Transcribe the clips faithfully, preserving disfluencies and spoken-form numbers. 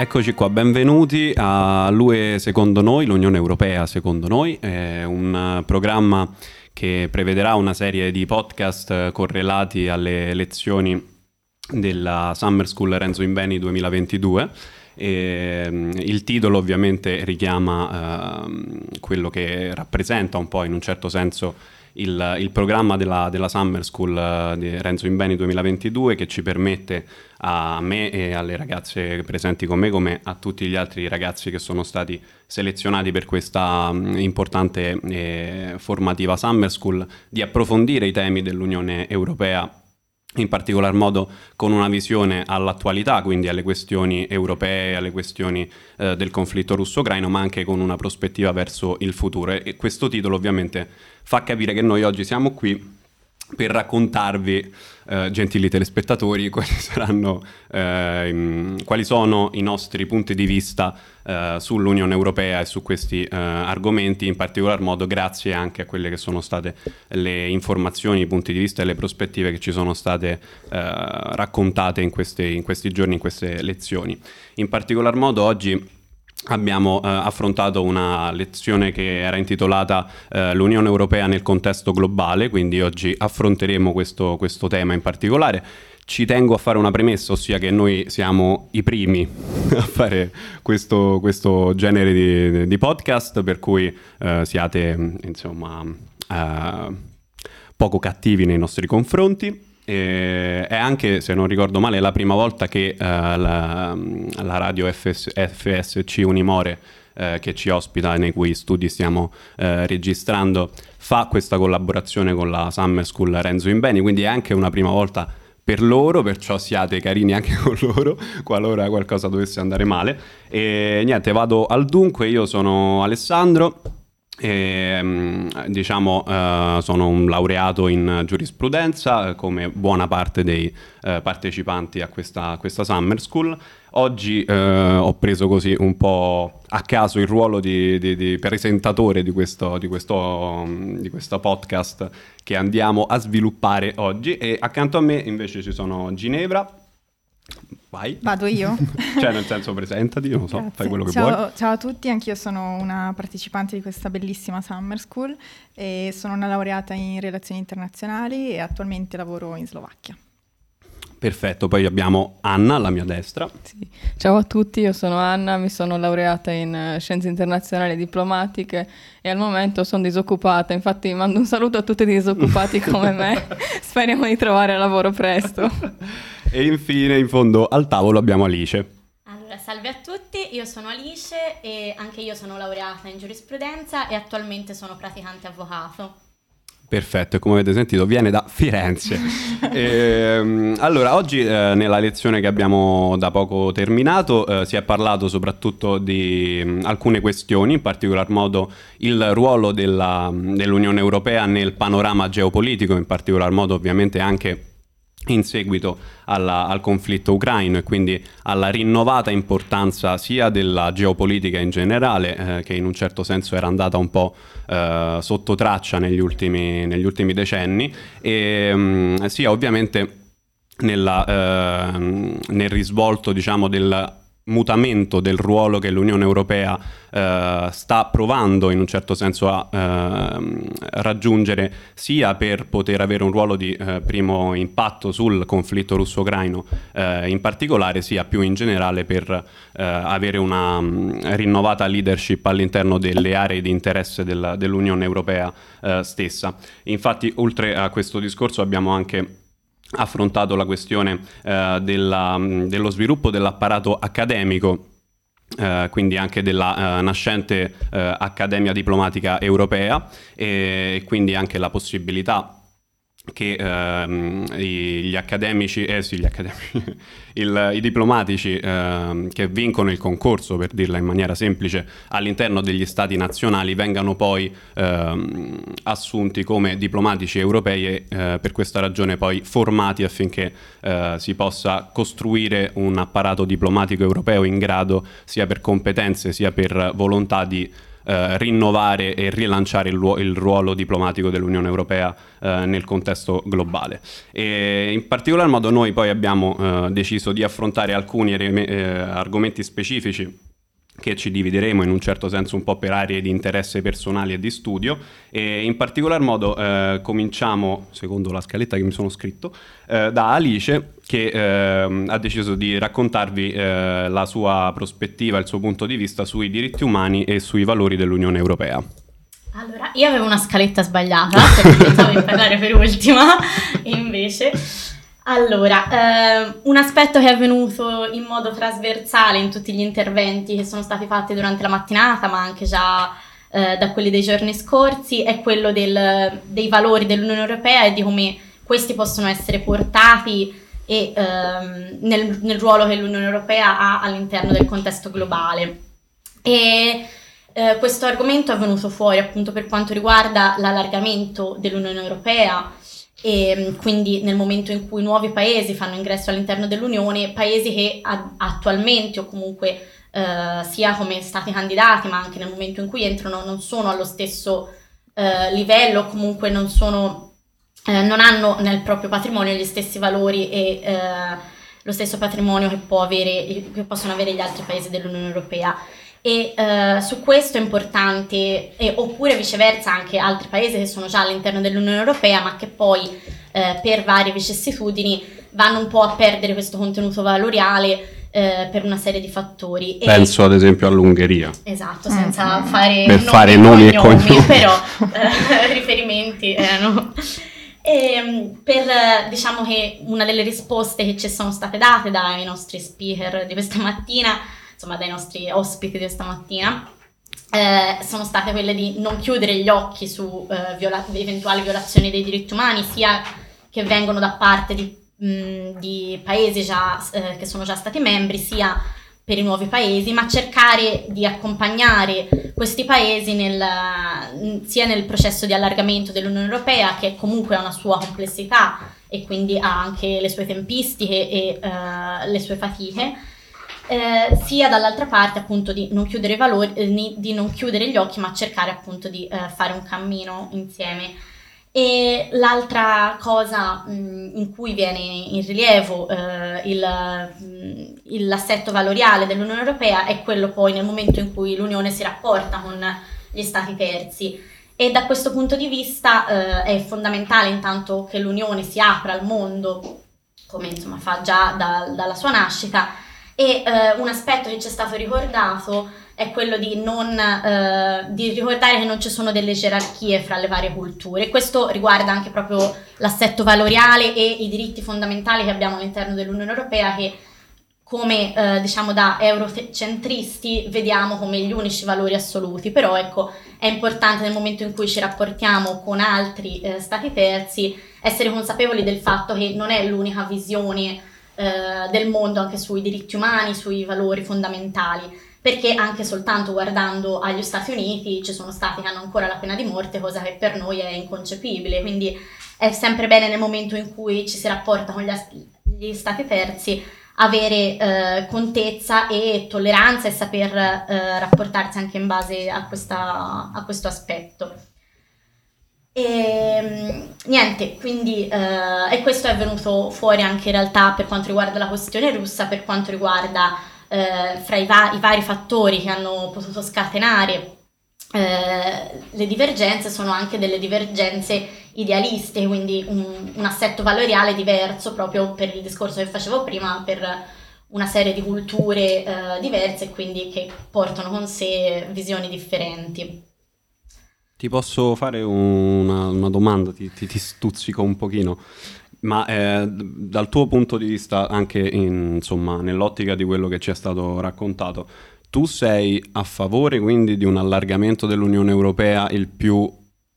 Eccoci qua, benvenuti a L'U E secondo noi, l'Unione Europea secondo noi, è un programma che prevederà una serie di podcast correlati alle elezioni della Summer School Renzo Imbeni duemilaventidue. E il titolo ovviamente richiama eh, quello che rappresenta un po' in un certo senso il, il programma della, della Summer School di Renzo Imbeni duemilaventidue, che ci permette a me e alle ragazze presenti con me, come a tutti gli altri ragazzi che sono stati selezionati per questa importante e formativa Summer School, di approfondire i temi dell'Unione Europea, in particolar modo con una visione all'attualità, quindi alle questioni europee, alle questioni eh, del conflitto russo-ucraino, ma anche con una prospettiva verso il futuro. E questo titolo ovviamente fa capire che noi oggi siamo qui per raccontarvi, eh, gentili telespettatori, quali saranno, eh, quali sono i nostri punti di vista eh, sull'Unione Europea e su questi eh, argomenti, in particolar modo grazie anche a quelle che sono state le informazioni, i punti di vista e le prospettive che ci sono state eh, raccontate in, queste, in questi giorni, in queste lezioni. In particolar modo oggi abbiamo eh, affrontato una lezione che era intitolata eh, L'Unione Europea nel contesto globale, quindi oggi affronteremo questo, questo tema in particolare. Ci tengo a fare una premessa, ossia che noi siamo i primi a fare questo, questo genere di, di podcast, per cui eh, siate insomma eh, poco cattivi nei nostri confronti. E è anche, se non ricordo male, la prima volta che eh, la, la radio F S, F S C Unimore, eh, che ci ospita e nei cui studi stiamo eh, registrando, fa questa collaborazione con la Summer School Renzo Imbeni, quindi è anche una prima volta per loro, perciò siate carini anche con loro qualora qualcosa dovesse andare male. E niente, vado al dunque. Io sono Alessandro e, diciamo, eh, sono un laureato in giurisprudenza, come buona parte dei eh, partecipanti a questa, a questa Summer School. Oggi eh, ho preso così un po' a caso il ruolo di, di, di presentatore di questo, di, questo, di questo podcast che andiamo a sviluppare oggi, e accanto a me invece ci sono Ginevra. Vai. Vado io? Cioè, nel senso, presentati, non so, Grazie. Fai quello che ciao, vuoi. Ciao a tutti, anch'io sono una partecipante di questa bellissima Summer School e sono una laureata in relazioni internazionali e attualmente lavoro in Slovacchia. Perfetto, poi abbiamo Anna alla mia destra. Sì. Ciao a tutti, io sono Anna, mi sono laureata in scienze internazionali e diplomatiche e al momento sono disoccupata, infatti mando un saluto a tutti i disoccupati come me, speriamo di trovare lavoro presto. E infine, in fondo al tavolo, abbiamo Alice. Allora, salve a tutti, io sono Alice e anche io sono laureata in giurisprudenza e attualmente sono praticante avvocato. Perfetto, e come avete sentito viene da Firenze. E, allora, oggi eh, nella lezione che abbiamo da poco terminato eh, si è parlato soprattutto di mh, alcune questioni, in particolar modo il ruolo della, dell'Unione Europea nel panorama geopolitico, in particolar modo ovviamente anche in seguito alla, al conflitto ucraino e quindi alla rinnovata importanza sia della geopolitica in generale, eh, che in un certo senso era andata un po' eh, sotto traccia negli ultimi, negli ultimi decenni, e mh, sia ovviamente nella, eh, nel risvolto, diciamo, del mutamento del ruolo che l'Unione Europea eh, sta provando in un certo senso a eh, raggiungere, sia per poter avere un ruolo di eh, primo impatto sul conflitto russo-ucraino eh, in particolare, sia più in generale per eh, avere una mh, rinnovata leadership all'interno delle aree di interesse del, dell'Unione Europea eh, stessa. Infatti, oltre a questo discorso, abbiamo anche affrontato la questione eh, della, dello sviluppo dell'apparato accademico, eh, quindi anche della eh, nascente eh, Accademia Diplomatica Europea, e quindi anche la possibilità che ehm, gli accademici, eh sì, gli accademici il, i diplomatici ehm, che vincono il concorso, per dirla in maniera semplice, all'interno degli stati nazionali vengano poi ehm, assunti come diplomatici europei e eh, per questa ragione poi formati affinché eh, si possa costruire un apparato diplomatico europeo in grado, sia per competenze sia per volontà, di eh, rinnovare e rilanciare il, luo- il ruolo diplomatico dell'Unione Europea eh, nel contesto globale. E in particolar modo noi poi abbiamo eh, deciso di affrontare alcuni re- eh, argomenti specifici che ci divideremo in un certo senso un po' per aree di interesse personali e di studio, e in particolar modo eh, cominciamo, secondo la scaletta che mi sono scritto, eh, da Alice, che eh, ha deciso di raccontarvi eh, la sua prospettiva, il suo punto di vista sui diritti umani e sui valori dell'Unione Europea. Allora, io avevo una scaletta sbagliata, perché pensavo di parlare per ultima, e invece... Allora, eh, un aspetto che è venuto in modo trasversale in tutti gli interventi che sono stati fatti durante la mattinata, ma anche già eh, da quelli dei giorni scorsi, è quello del, dei valori dell'Unione Europea e di come questi possono essere portati e, ehm, nel, nel ruolo che l'Unione Europea ha all'interno del contesto globale. E eh, questo argomento è venuto fuori appunto per quanto riguarda l'allargamento dell'Unione Europea, e quindi nel momento in cui nuovi paesi fanno ingresso all'interno dell'Unione, paesi che ad, attualmente o comunque eh, sia come stati candidati ma anche nel momento in cui entrano non sono allo stesso eh, livello, comunque non sono eh, non hanno nel proprio patrimonio gli stessi valori e eh, lo stesso patrimonio che può avere che possono avere gli altri paesi dell'Unione Europea. E eh, su questo è importante, e, oppure viceversa anche altri paesi che sono già all'interno dell'Unione Europea ma che poi eh, per varie vicissitudini vanno un po' a perdere questo contenuto valoriale eh, per una serie di fattori. Penso e, ad esempio all'Ungheria. Esatto, senza mm. fare, per nomi, fare nomi e cognomi, cognomi. però eh, riferimenti erano. E, per, diciamo che una delle risposte che ci sono state date dai nostri speaker di questa mattina, insomma dai nostri ospiti di stamattina, eh, sono state quelle di non chiudere gli occhi su eh, viola- eventuali violazioni dei diritti umani, sia che vengono da parte di, mh, di paesi già, eh, che sono già stati membri, sia per i nuovi paesi, ma cercare di accompagnare questi paesi nel, sia nel processo di allargamento dell'Unione Europea, che comunque ha una sua complessità e quindi ha anche le sue tempistiche e eh, le sue fatiche, Eh, sia dall'altra parte appunto di non chiudere i valori, eh, di non chiudere gli occhi, ma cercare appunto di eh, fare un cammino insieme. E l'altra cosa mh, in cui viene in rilievo eh, il, mh, l'assetto valoriale dell'Unione Europea è quello poi nel momento in cui l'Unione si rapporta con gli stati terzi, e da questo punto di vista eh, è fondamentale intanto che l'Unione si apra al mondo, come insomma fa già da, dalla sua nascita. E eh, un aspetto che ci è stato ricordato è quello di, non, eh, di ricordare che non ci sono delle gerarchie fra le varie culture. Questo riguarda anche proprio l'assetto valoriale e i diritti fondamentali che abbiamo all'interno dell'Unione Europea, che come eh, diciamo da eurocentristi vediamo come gli unici valori assoluti. Però ecco, è importante nel momento in cui ci rapportiamo con altri eh, stati terzi essere consapevoli del fatto che non è l'unica visione del mondo anche sui diritti umani, sui valori fondamentali, perché anche soltanto guardando agli Stati Uniti ci sono stati che hanno ancora la pena di morte, cosa che per noi è inconcepibile. Quindi è sempre bene nel momento in cui ci si rapporta con gli Stati terzi avere eh, contezza e tolleranza e saper eh, rapportarsi anche in base a, questa, a questo aspetto. E niente, quindi eh, e questo è venuto fuori anche in realtà per quanto riguarda la questione russa, per quanto riguarda eh, fra i, va- i vari fattori che hanno potuto scatenare eh, le divergenze, sono anche delle divergenze idealiste, quindi un, un assetto valoriale diverso proprio per il discorso che facevo prima, per una serie di culture eh, diverse, quindi che portano con sé visioni differenti. Ti posso fare una, una domanda, ti, ti, ti stuzzico un pochino, ma eh, dal tuo punto di vista, anche in, insomma, nell'ottica di quello che ci è stato raccontato, tu sei a favore quindi di un allargamento dell'Unione Europea il più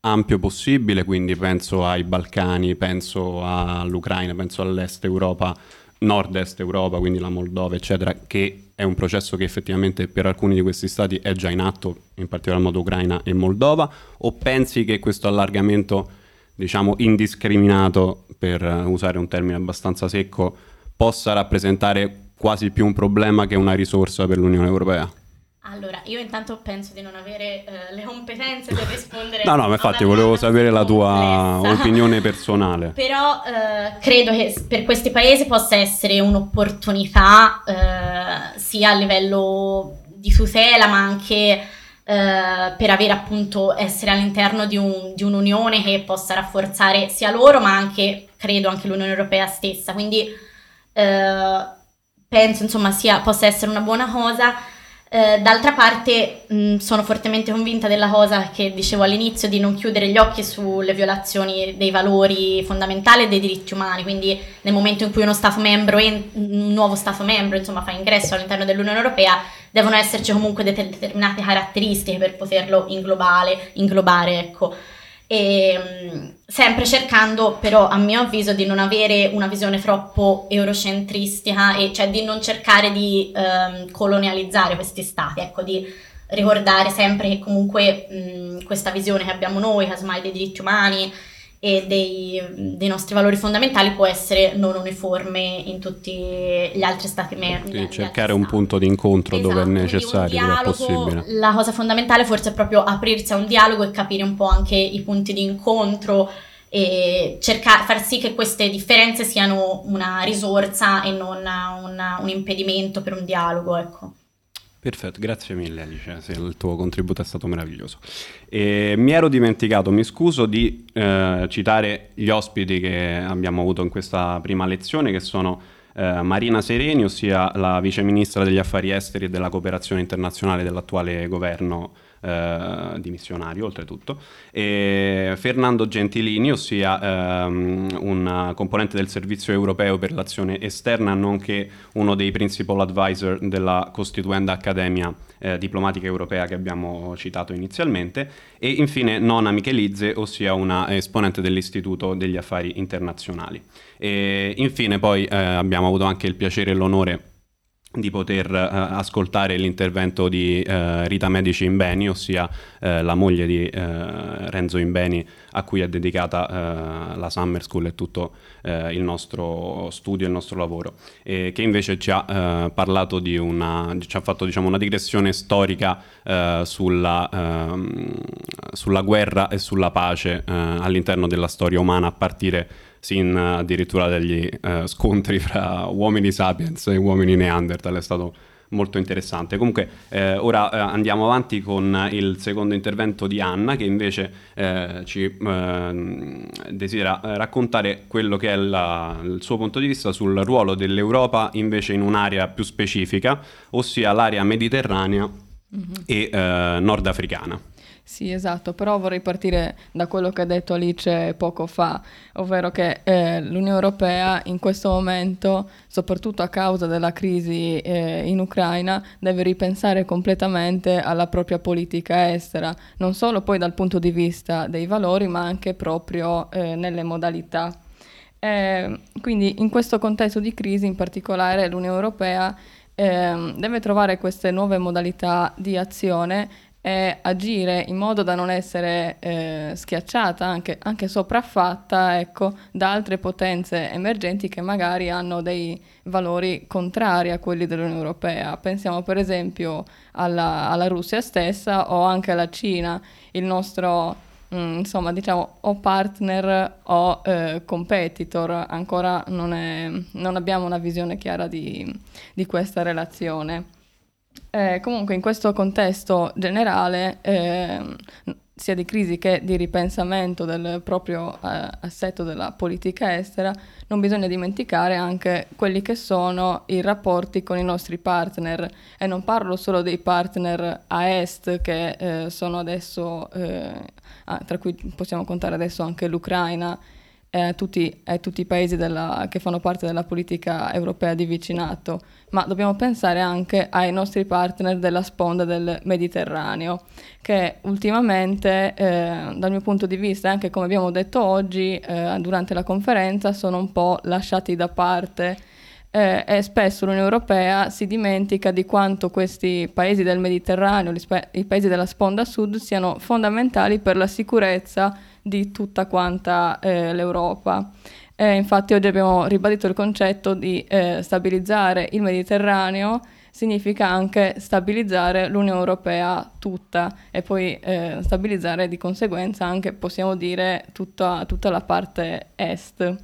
ampio possibile, quindi penso ai Balcani, penso all'Ucraina, penso all'est Europa, nord-est Europa, quindi la Moldova, eccetera, che è un processo che effettivamente per alcuni di questi stati è già in atto, in particolar modo Ucraina e Moldova, o pensi che questo allargamento, diciamo, indiscriminato, per usare un termine abbastanza secco, possa rappresentare quasi più un problema che una risorsa per l'Unione Europea? Allora, io intanto penso di non avere eh, le competenze per rispondere. No, no, ma infatti volevo sapere la tua complessa. opinione personale. Però eh, credo che per questi paesi possa essere un'opportunità eh, sia a livello di tutela, ma anche eh, per avere appunto, essere all'interno di, un, di un'unione che possa rafforzare sia loro, ma anche, credo, anche l'Unione Europea stessa. Quindi eh, penso, insomma, sia, possa essere una buona cosa. Eh, d'altra parte mh, sono fortemente convinta della cosa che dicevo all'inizio, di non chiudere gli occhi sulle violazioni dei valori fondamentali e dei diritti umani. Quindi nel momento in cui uno Stato membro, en- un nuovo Stato membro insomma fa ingresso all'interno dell'Unione Europea, devono esserci comunque de- determinate caratteristiche per poterlo inglobare, inglobare ecco. E, mh, sempre cercando però, a mio avviso, di non avere una visione troppo eurocentristica, e cioè di non cercare di ehm, colonializzare questi stati, ecco, di ricordare sempre che comunque mh, questa visione che abbiamo noi, casomai dei diritti umani e dei, dei nostri valori fondamentali, può essere non uniforme in tutti gli altri stati membri. Sì, cercare un stati. punto di incontro, esatto, dove è necessario, dove è possibile. La cosa fondamentale forse è proprio aprirsi a un dialogo e capire un po' anche i punti di incontro, e cercare, far sì che queste differenze siano una risorsa e non una, un impedimento per un dialogo, ecco. Perfetto, grazie mille Alice, il tuo contributo è stato meraviglioso. E mi ero dimenticato, mi scuso, di eh, citare gli ospiti che abbiamo avuto in questa prima lezione, che sono eh, Marina Sereni, ossia la viceministra degli affari esteri e della cooperazione internazionale dell'attuale governo eh, dimissionario, oltretutto, e Fernando Gentilini, ossia ehm, un componente del Servizio Europeo per l'Azione Esterna, nonché uno dei principal advisor della costituenda Accademia eh, Diplomatica Europea che abbiamo citato inizialmente, e infine Nona Mikhelidze, ossia una esponente dell'Istituto degli Affari Internazionali. E infine poi eh, abbiamo avuto anche il piacere e l'onore di poter uh, ascoltare l'intervento di uh, Rita Medici Imbeni, ossia uh, la moglie di uh, Renzo Imbeni, a cui è dedicata uh, la Summer School e tutto uh, il nostro studio, il nostro lavoro, e che invece ci ha uh, parlato di una, ci ha fatto diciamo una digressione storica uh, sulla, uh, sulla guerra e sulla pace uh, all'interno della storia umana, a partire sin addirittura dagli uh, scontri fra uomini sapiens e uomini neanderthal. È stato molto interessante. Comunque eh, ora eh, andiamo avanti con il secondo intervento di Anna, che invece eh, ci eh, desidera raccontare quello che è la, il suo punto di vista sul ruolo dell'Europa invece in un'area più specifica, ossia l'area mediterranea mm-hmm. e eh, nordafricana. Sì, esatto, però vorrei partire da quello che ha detto Alice poco fa, ovvero che eh, l'Unione Europea in questo momento, soprattutto a causa della crisi eh, in Ucraina, deve ripensare completamente alla propria politica estera, non solo poi dal punto di vista dei valori, ma anche proprio eh, nelle modalità. Eh, quindi in questo contesto di crisi in particolare l'Unione Europea eh, deve trovare queste nuove modalità di azione e agire in modo da non essere eh, schiacciata, anche, anche sopraffatta, ecco, da altre potenze emergenti che magari hanno dei valori contrari a quelli dell'Unione Europea. Pensiamo per esempio alla, alla Russia stessa o anche alla Cina, il nostro mh, insomma diciamo o partner o eh, competitor. Ancora non, è, non abbiamo una visione chiara di, di questa relazione. Eh, comunque in questo contesto generale, eh, sia di crisi che di ripensamento del proprio eh, assetto della politica estera, non bisogna dimenticare anche quelli che sono i rapporti con i nostri partner, e non parlo solo dei partner a est che eh, sono adesso, eh, tra cui possiamo contare adesso anche l'Ucraina, Eh, tutti, eh, tutti i paesi della, che fanno parte della politica europea di vicinato, ma dobbiamo pensare anche ai nostri partner della sponda del Mediterraneo, che ultimamente eh, dal mio punto di vista, anche come abbiamo detto oggi eh, durante la conferenza, sono un po' lasciati da parte eh, e spesso l'Unione Europea si dimentica di quanto questi paesi del Mediterraneo, spa- i paesi della sponda sud, siano fondamentali per la sicurezza di tutta quanta eh, l'Europa. Eh, infatti oggi abbiamo ribadito il concetto di eh, stabilizzare il Mediterraneo significa anche stabilizzare l'Unione Europea tutta e poi eh, stabilizzare di conseguenza anche, possiamo dire, tutta, tutta la parte est.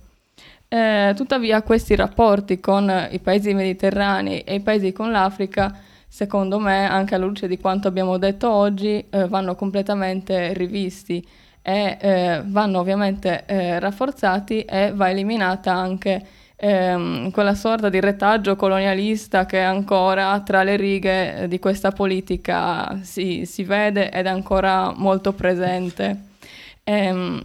Eh, tuttavia questi rapporti con i paesi mediterranei e i paesi con l'Africa, secondo me, anche alla luce di quanto abbiamo detto oggi, eh, vanno completamente rivisti e eh, vanno ovviamente eh, rafforzati, e va eliminata anche ehm, quella sorta di retaggio colonialista che ancora tra le righe di questa politica si, si vede ed è ancora molto presente. Ehm,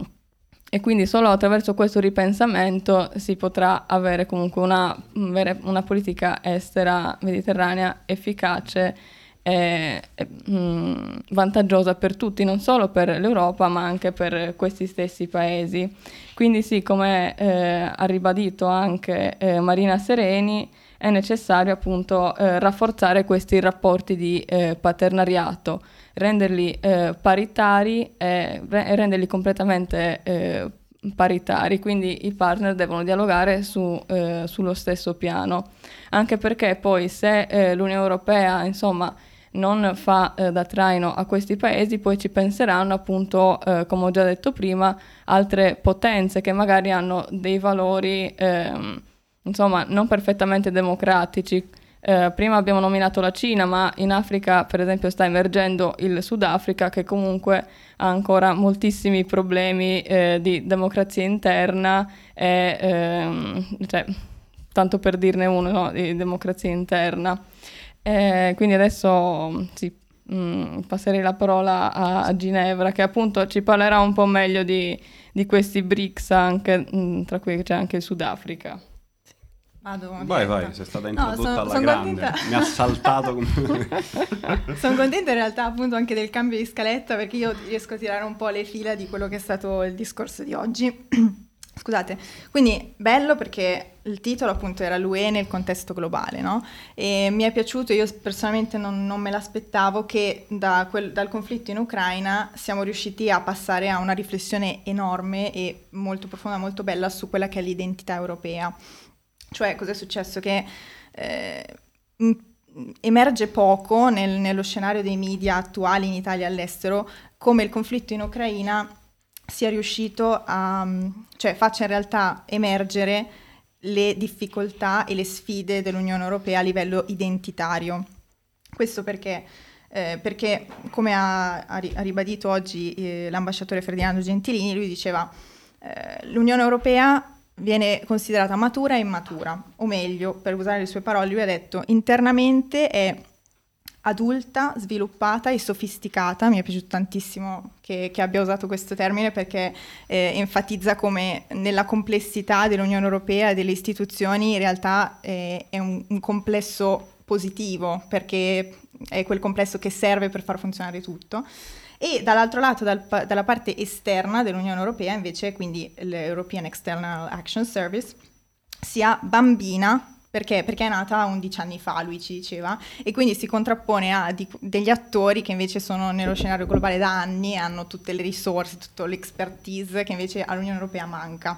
E quindi solo attraverso questo ripensamento si potrà avere comunque una, una politica estera mediterranea efficace e, e mh, vantaggiosa per tutti, non solo per l'Europa ma anche per questi stessi paesi. Quindi sì, come eh, ha ribadito anche eh, Marina Sereni, è necessario appunto eh, rafforzare questi rapporti di eh, paternariato, renderli eh, paritari e re- renderli completamente eh, paritari, quindi i partner devono dialogare su, eh, sullo stesso piano, anche perché poi se eh, l'Unione Europea insomma non fa eh, da traino a questi paesi, poi ci penseranno appunto, eh, come ho già detto prima, altre potenze che magari hanno dei valori ehm, insomma non perfettamente democratici. Eh, prima abbiamo nominato la Cina, ma in Africa per esempio sta emergendo il Sudafrica, che comunque ha ancora moltissimi problemi eh, di democrazia interna e, ehm, cioè, tanto per dirne uno, no? Di democrazia interna. Eh, quindi adesso sì, mh, passerei la parola a, a Ginevra, che appunto ci parlerà un po' meglio di, di questi BRICS, anche, mh, tra cui c'è anche il Sudafrica. Vado, vai, vai, sei stata introdotta no, son, alla son grande, contenta. Mi ha saltato. Sono contenta in realtà appunto anche del cambio di scaletta, perché io riesco a tirare un po' le fila di quello che è stato il discorso di oggi. Scusate, quindi bello perché il titolo appunto era l'U E nel contesto globale, no? E mi è piaciuto, io personalmente non, non me l'aspettavo, che da quel, dal conflitto in Ucraina siamo riusciti a passare a una riflessione enorme e molto profonda, molto bella, su quella che è l'identità europea. Cioè, cos'è successo? Che eh, emerge poco nel, nello scenario dei media attuali in Italia e all'estero come il conflitto in Ucraina sia riuscito a, cioè faccia in realtà emergere le difficoltà e le sfide dell'Unione Europea a livello identitario. Questo perché? Eh, perché come ha, ha ribadito oggi eh, l'ambasciatore Fernando Gentilini, lui diceva eh, l'Unione Europea viene considerata matura e immatura, o meglio, per usare le sue parole, lui ha detto internamente è adulta, sviluppata e sofisticata. Mi è piaciuto tantissimo che, che abbia usato questo termine, perché eh, enfatizza come nella complessità dell'Unione Europea e delle istituzioni in realtà eh, è un, un complesso positivo, perché è quel complesso che serve per far funzionare tutto. E dall'altro lato, dal, dalla parte esterna dell'Unione Europea, invece, quindi l'European External Action Service, sia bambina, perché, perché è nata undici anni fa, lui ci diceva, e quindi si contrappone a di, degli attori che invece sono nello scenario globale da anni e hanno tutte le risorse, tutto l'expertise che invece all'Unione Europea manca.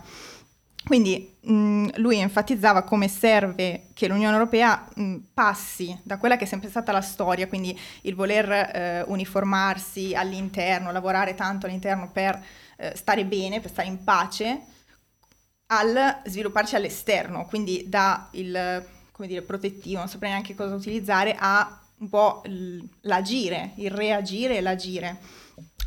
Quindi mh, lui enfatizzava come serve che l'Unione Europea mh, passi da quella che è sempre stata la storia, quindi il voler eh, uniformarsi all'interno, lavorare tanto all'interno per eh, stare bene, per stare in pace, al svilupparci all'esterno, quindi da il, come dire, protettivo, non saprei neanche cosa utilizzare, a un po' l'agire, il reagire e l'agire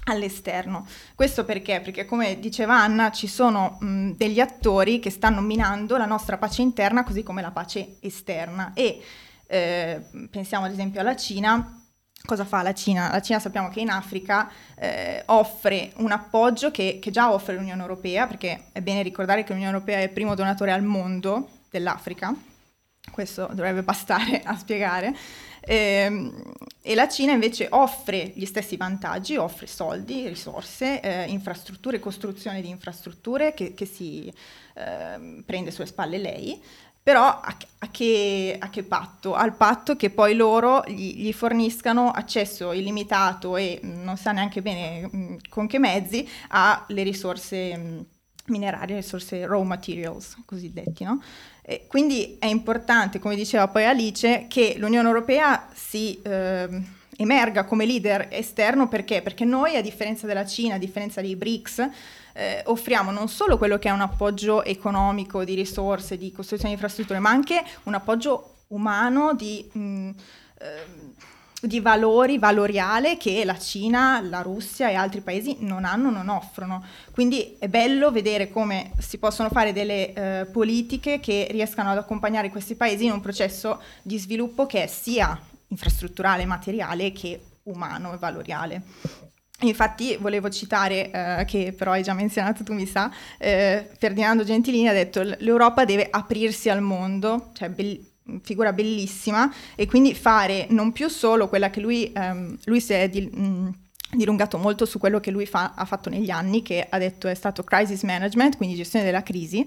all'esterno. Questo perché? Perché come diceva Anna, ci sono mh, degli attori che stanno minando la nostra pace interna così come la pace esterna. E eh, pensiamo ad esempio alla Cina. Cosa fa la Cina? La Cina sappiamo che in Africa eh, offre un appoggio che, che già offre l'Unione Europea, perché è bene ricordare che l'Unione Europea è il primo donatore al mondo dell'Africa. Questo dovrebbe bastare a spiegare. Eh, e la Cina invece offre gli stessi vantaggi, offre soldi, risorse, eh, infrastrutture, costruzione di infrastrutture che, che si eh, prende sulle spalle lei, però a, a, che, a che patto? Al patto che poi loro gli, gli forniscano accesso illimitato e non sa neanche bene mh, con che mezzi alle risorse mh, minerali, risorse raw materials, cosiddetti, no? E quindi è importante, come diceva poi Alice, che l'Unione Europea si eh, emerga come leader esterno. Perché? Perché noi, a differenza della Cina, a differenza dei BRICS, eh, offriamo non solo quello che è un appoggio economico, di risorse, di costruzione di infrastrutture, ma anche un appoggio umano, di... Mh, eh, di valori, valoriale, che la Cina, la Russia e altri paesi non hanno, non offrono. Quindi è bello vedere come si possono fare delle eh, politiche che riescano ad accompagnare questi paesi in un processo di sviluppo che è sia infrastrutturale, materiale, che umano e valoriale. Infatti volevo citare, eh, che però hai già menzionato tu, mi sa, eh, Fernando Gentilini ha detto l'Europa deve aprirsi al mondo, cioè bellissimo, figura bellissima, e quindi fare non più solo quella che lui, ehm, lui si è di, mh, dilungato molto su quello che lui fa, ha fatto negli anni, che ha detto è stato crisis management, quindi gestione della crisi,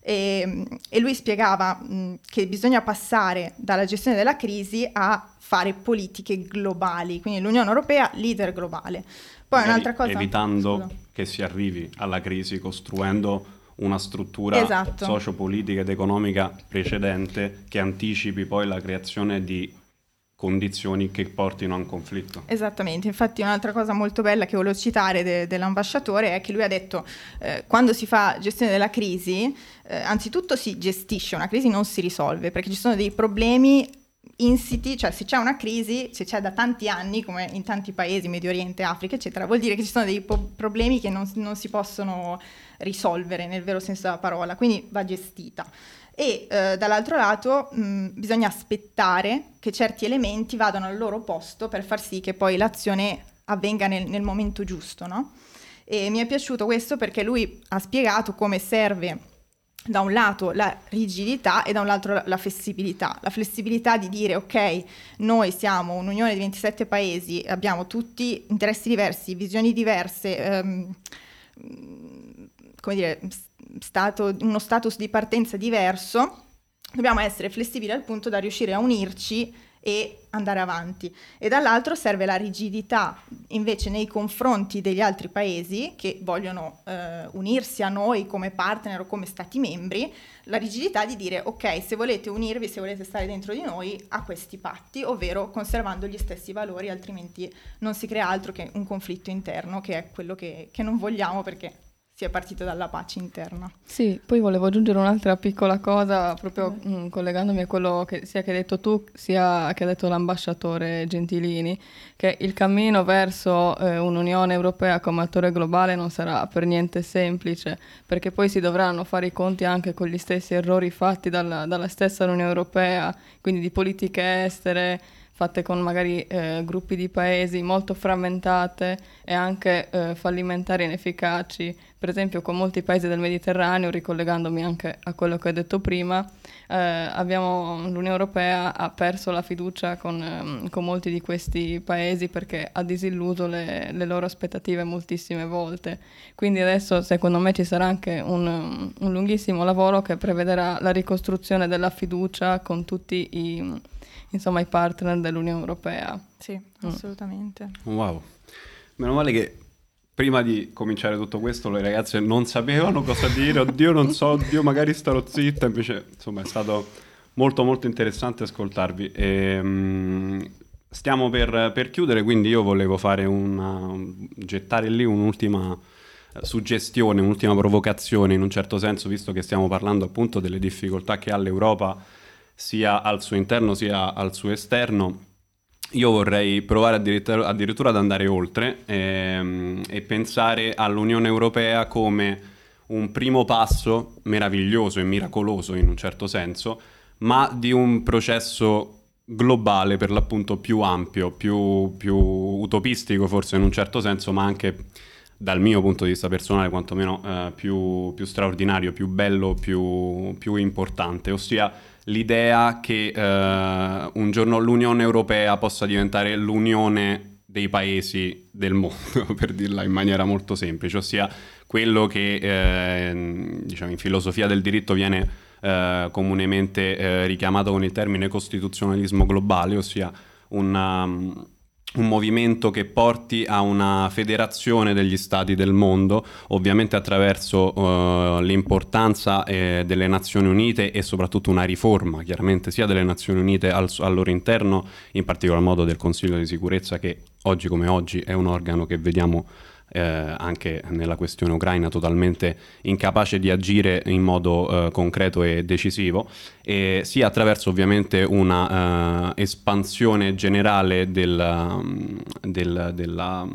e, e lui spiegava mh, che bisogna passare dalla gestione della crisi a fare politiche globali, quindi l'Unione Europea leader globale. Poi e un'altra cosa... Evitando scusa. che si arrivi alla crisi costruendo... una struttura esatto. sociopolitica ed economica precedente che anticipi poi la creazione di condizioni che portino a un conflitto. Esattamente, infatti un'altra cosa molto bella che volevo citare de- dell'ambasciatore è che lui ha detto eh, quando si fa gestione della crisi, eh, anzitutto si gestisce, una crisi non si risolve, perché ci sono dei problemi insiti, cioè se c'è una crisi, se c'è da tanti anni, come in tanti paesi, Medio Oriente, Africa, eccetera, vuol dire che ci sono dei po- problemi che non, non si possono risolvere nel vero senso della parola, quindi va gestita. E eh, dall'altro lato mh, bisogna aspettare che certi elementi vadano al loro posto per far sì che poi l'azione avvenga nel, nel momento giusto, no? E mi è piaciuto questo perché lui ha spiegato come serve da un lato la rigidità e da un altro la flessibilità. La flessibilità di dire ok, noi siamo un'unione di ventisette paesi, abbiamo tutti interessi diversi, visioni diverse, ehm, come dire, stato, uno status di partenza diverso, dobbiamo essere flessibili al punto da riuscire a unirci e andare avanti. E dall'altro serve la rigidità invece nei confronti degli altri paesi che vogliono eh, unirsi a noi come partner o come stati membri, la rigidità di dire ok, se volete unirvi, se volete stare dentro di noi, a questi patti, ovvero conservando gli stessi valori, altrimenti non si crea altro che un conflitto interno, che è quello che, che non vogliamo, perché si è partito dalla pace interna. Sì, poi volevo aggiungere un'altra piccola cosa, proprio mh, collegandomi a quello che sia che hai detto tu, sia che ha detto l'ambasciatore Gentilini, che il cammino verso eh, un'Unione Europea come attore globale non sarà per niente semplice, perché poi si dovranno fare i conti anche con gli stessi errori fatti dalla, dalla stessa Unione Europea, quindi di politiche estere, fatte con magari eh, gruppi di paesi molto frammentate e anche eh, fallimentari e inefficaci, per esempio con molti paesi del Mediterraneo, ricollegandomi anche a quello che ho detto prima, eh, abbiamo, l'Unione Europea ha perso la fiducia con, ehm, con molti di questi paesi perché ha disilluso le, le loro aspettative moltissime volte. Quindi adesso secondo me ci sarà anche un, un lunghissimo lavoro che prevederà la ricostruzione della fiducia con tutti i... insomma i partner dell'Unione Europea. Sì, assolutamente. Wow, meno male che prima di cominciare tutto questo le ragazze non sapevano cosa dire, oddio non so, oddio magari starò zitta, invece insomma è stato molto molto interessante ascoltarvi. E, um, stiamo per, per chiudere, quindi io volevo fare una, gettare lì un'ultima suggestione, un'ultima provocazione in un certo senso, visto che stiamo parlando appunto delle difficoltà che ha l'Europa sia al suo interno sia al suo esterno. Io vorrei provare addirittura, addirittura ad andare oltre ehm, e pensare all'Unione Europea come un primo passo meraviglioso e miracoloso in un certo senso, ma di un processo globale per l'appunto più ampio, più, più utopistico forse in un certo senso, ma anche dal mio punto di vista personale quantomeno eh, più, più straordinario, più bello, più, più importante, ossia l'idea che eh, un giorno l'Unione Europea possa diventare l'unione dei paesi del mondo, per dirla in maniera molto semplice, ossia quello che eh, diciamo in filosofia del diritto viene eh, comunemente eh, richiamato con il termine costituzionalismo globale, ossia una, un movimento che porti a una federazione degli stati del mondo, ovviamente attraverso uh, l'importanza eh, delle Nazioni Unite e soprattutto una riforma chiaramente sia delle Nazioni Unite al, al loro interno, in particolar modo del Consiglio di Sicurezza, che oggi come oggi è un organo che vediamo eh, anche nella questione ucraina totalmente incapace di agire in modo eh, concreto e decisivo, e sia attraverso ovviamente una eh, espansione generale del, del, della,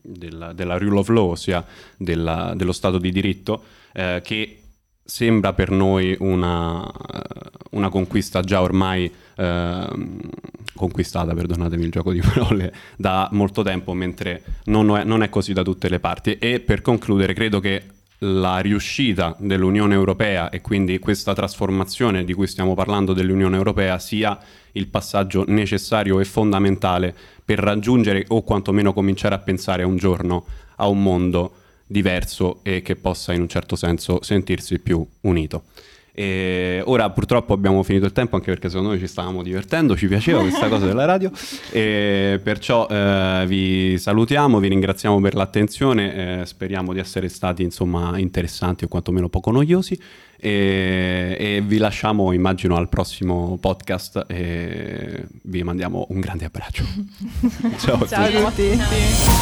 della, della rule of law, ossia della, dello Stato di diritto, eh, che sembra per noi una, una conquista già ormai eh, conquistata, perdonatemi il gioco di parole, da molto tempo, mentre non è, non è così da tutte le parti. E per concludere, credo che la riuscita dell'Unione Europea, e quindi questa trasformazione di cui stiamo parlando dell'Unione Europea, sia il passaggio necessario e fondamentale per raggiungere, o quantomeno cominciare a pensare un giorno a un mondo diverso e che possa in un certo senso sentirsi più unito. E ora purtroppo abbiamo finito il tempo, anche perché secondo noi ci stavamo divertendo, ci piaceva questa cosa della radio, e perciò eh, vi salutiamo, vi ringraziamo per l'attenzione, eh, speriamo di essere stati insomma interessanti o quantomeno poco noiosi, e, e vi lasciamo immagino al prossimo podcast e vi mandiamo un grande abbraccio. Ciao a tutti, ciao a tutti.